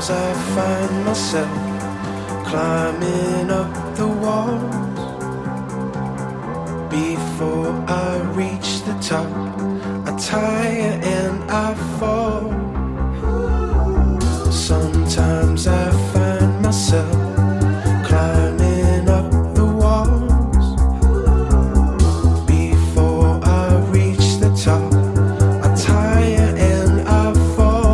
Sometimes I find myself climbing up the walls. Before I reach the top, I tire and I fall. Sometimes I find myself climbing up the walls. Before I reach the top, I tire and I fall.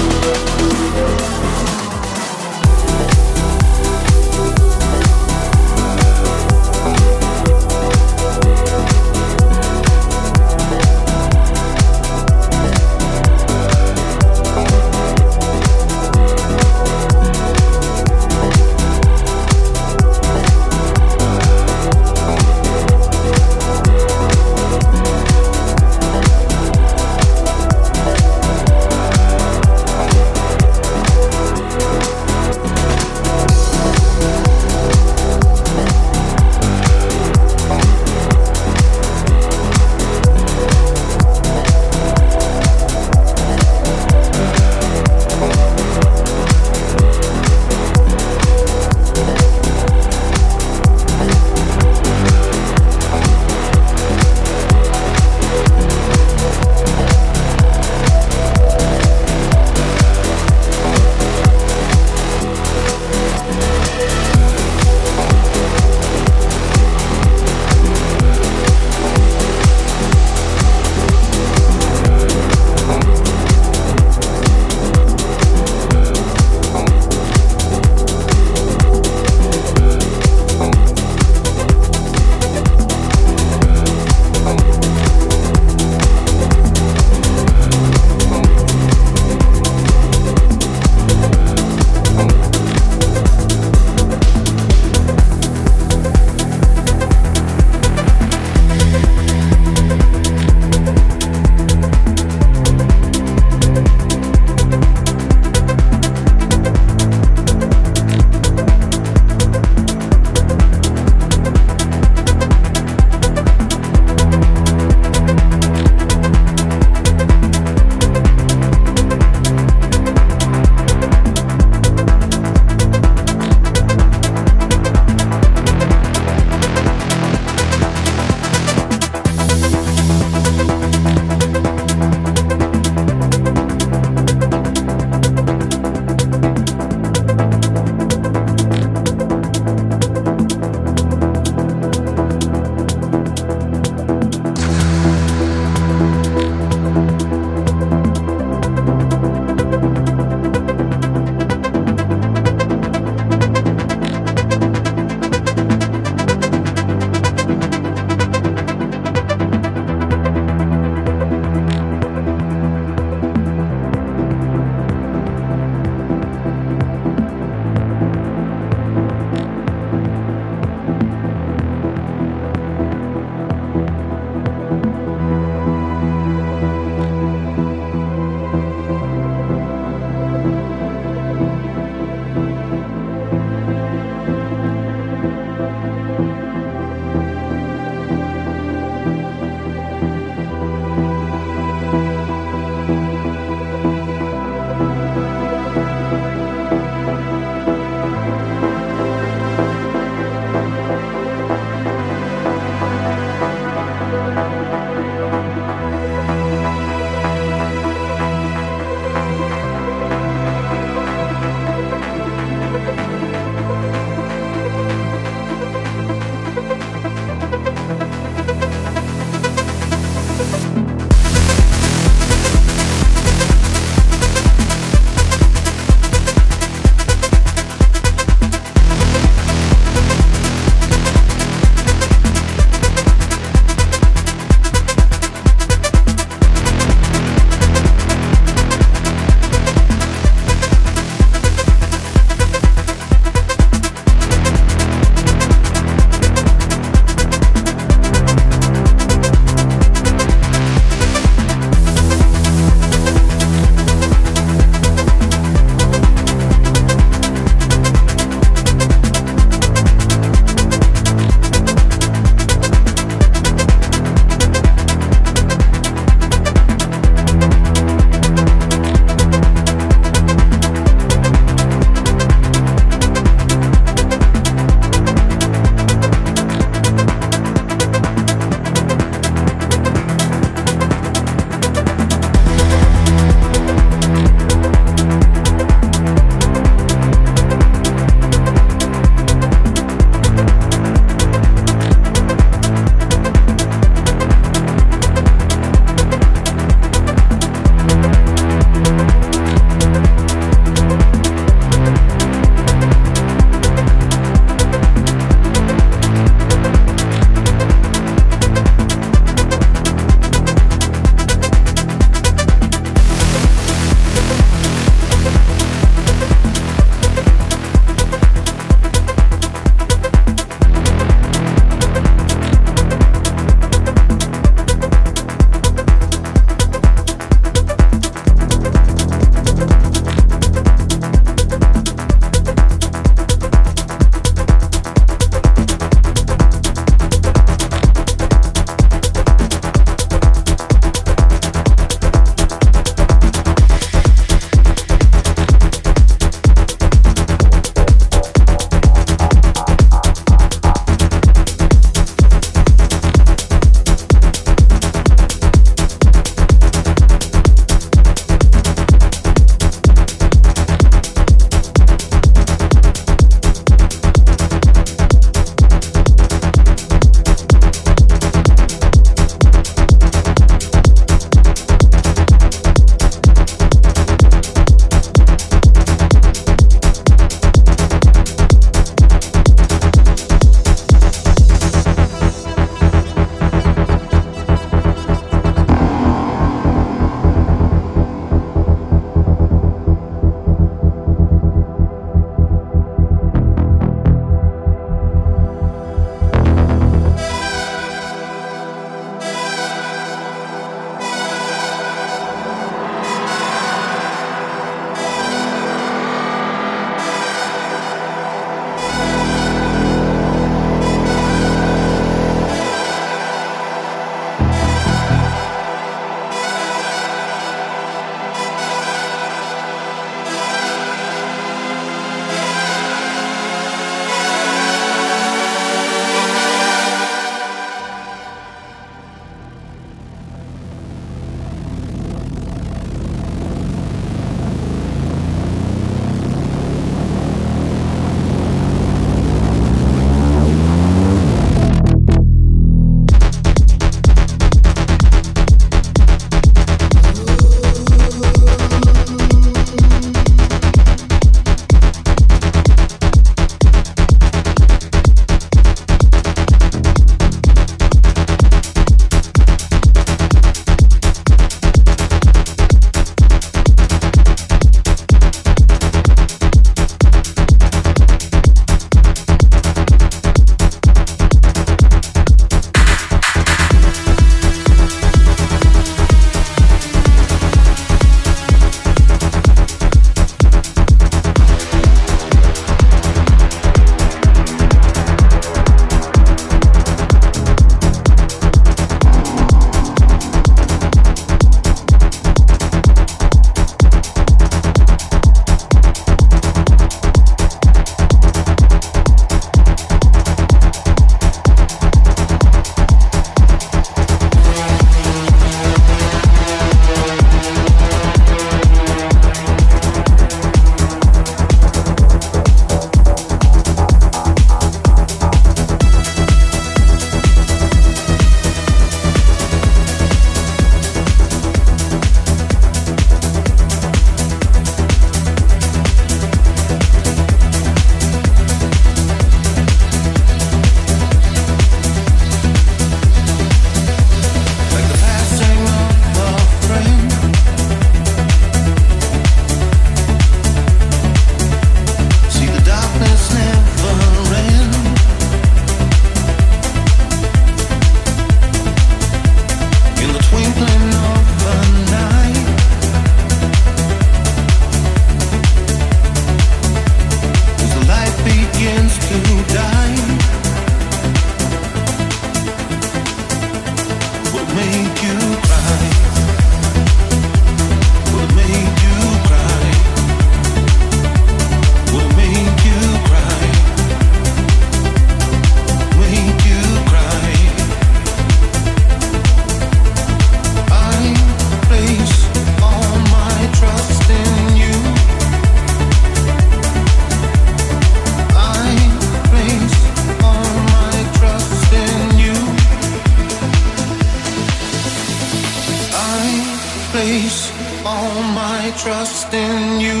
I trust in you.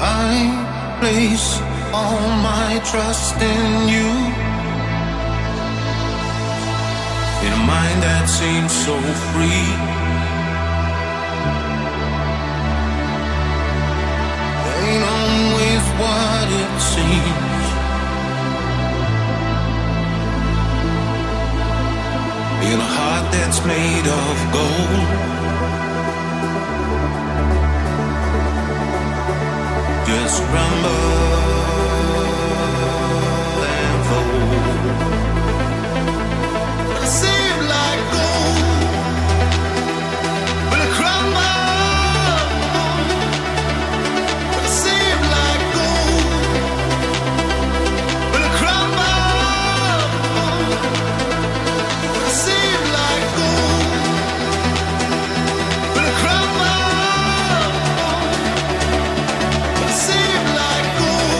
I place all my trust in you. In a mind that seems so free, ain't always what it seems. In a heart that's made of gold, just rumble and fold. I see it like gold, but I crumble. Seem like gold.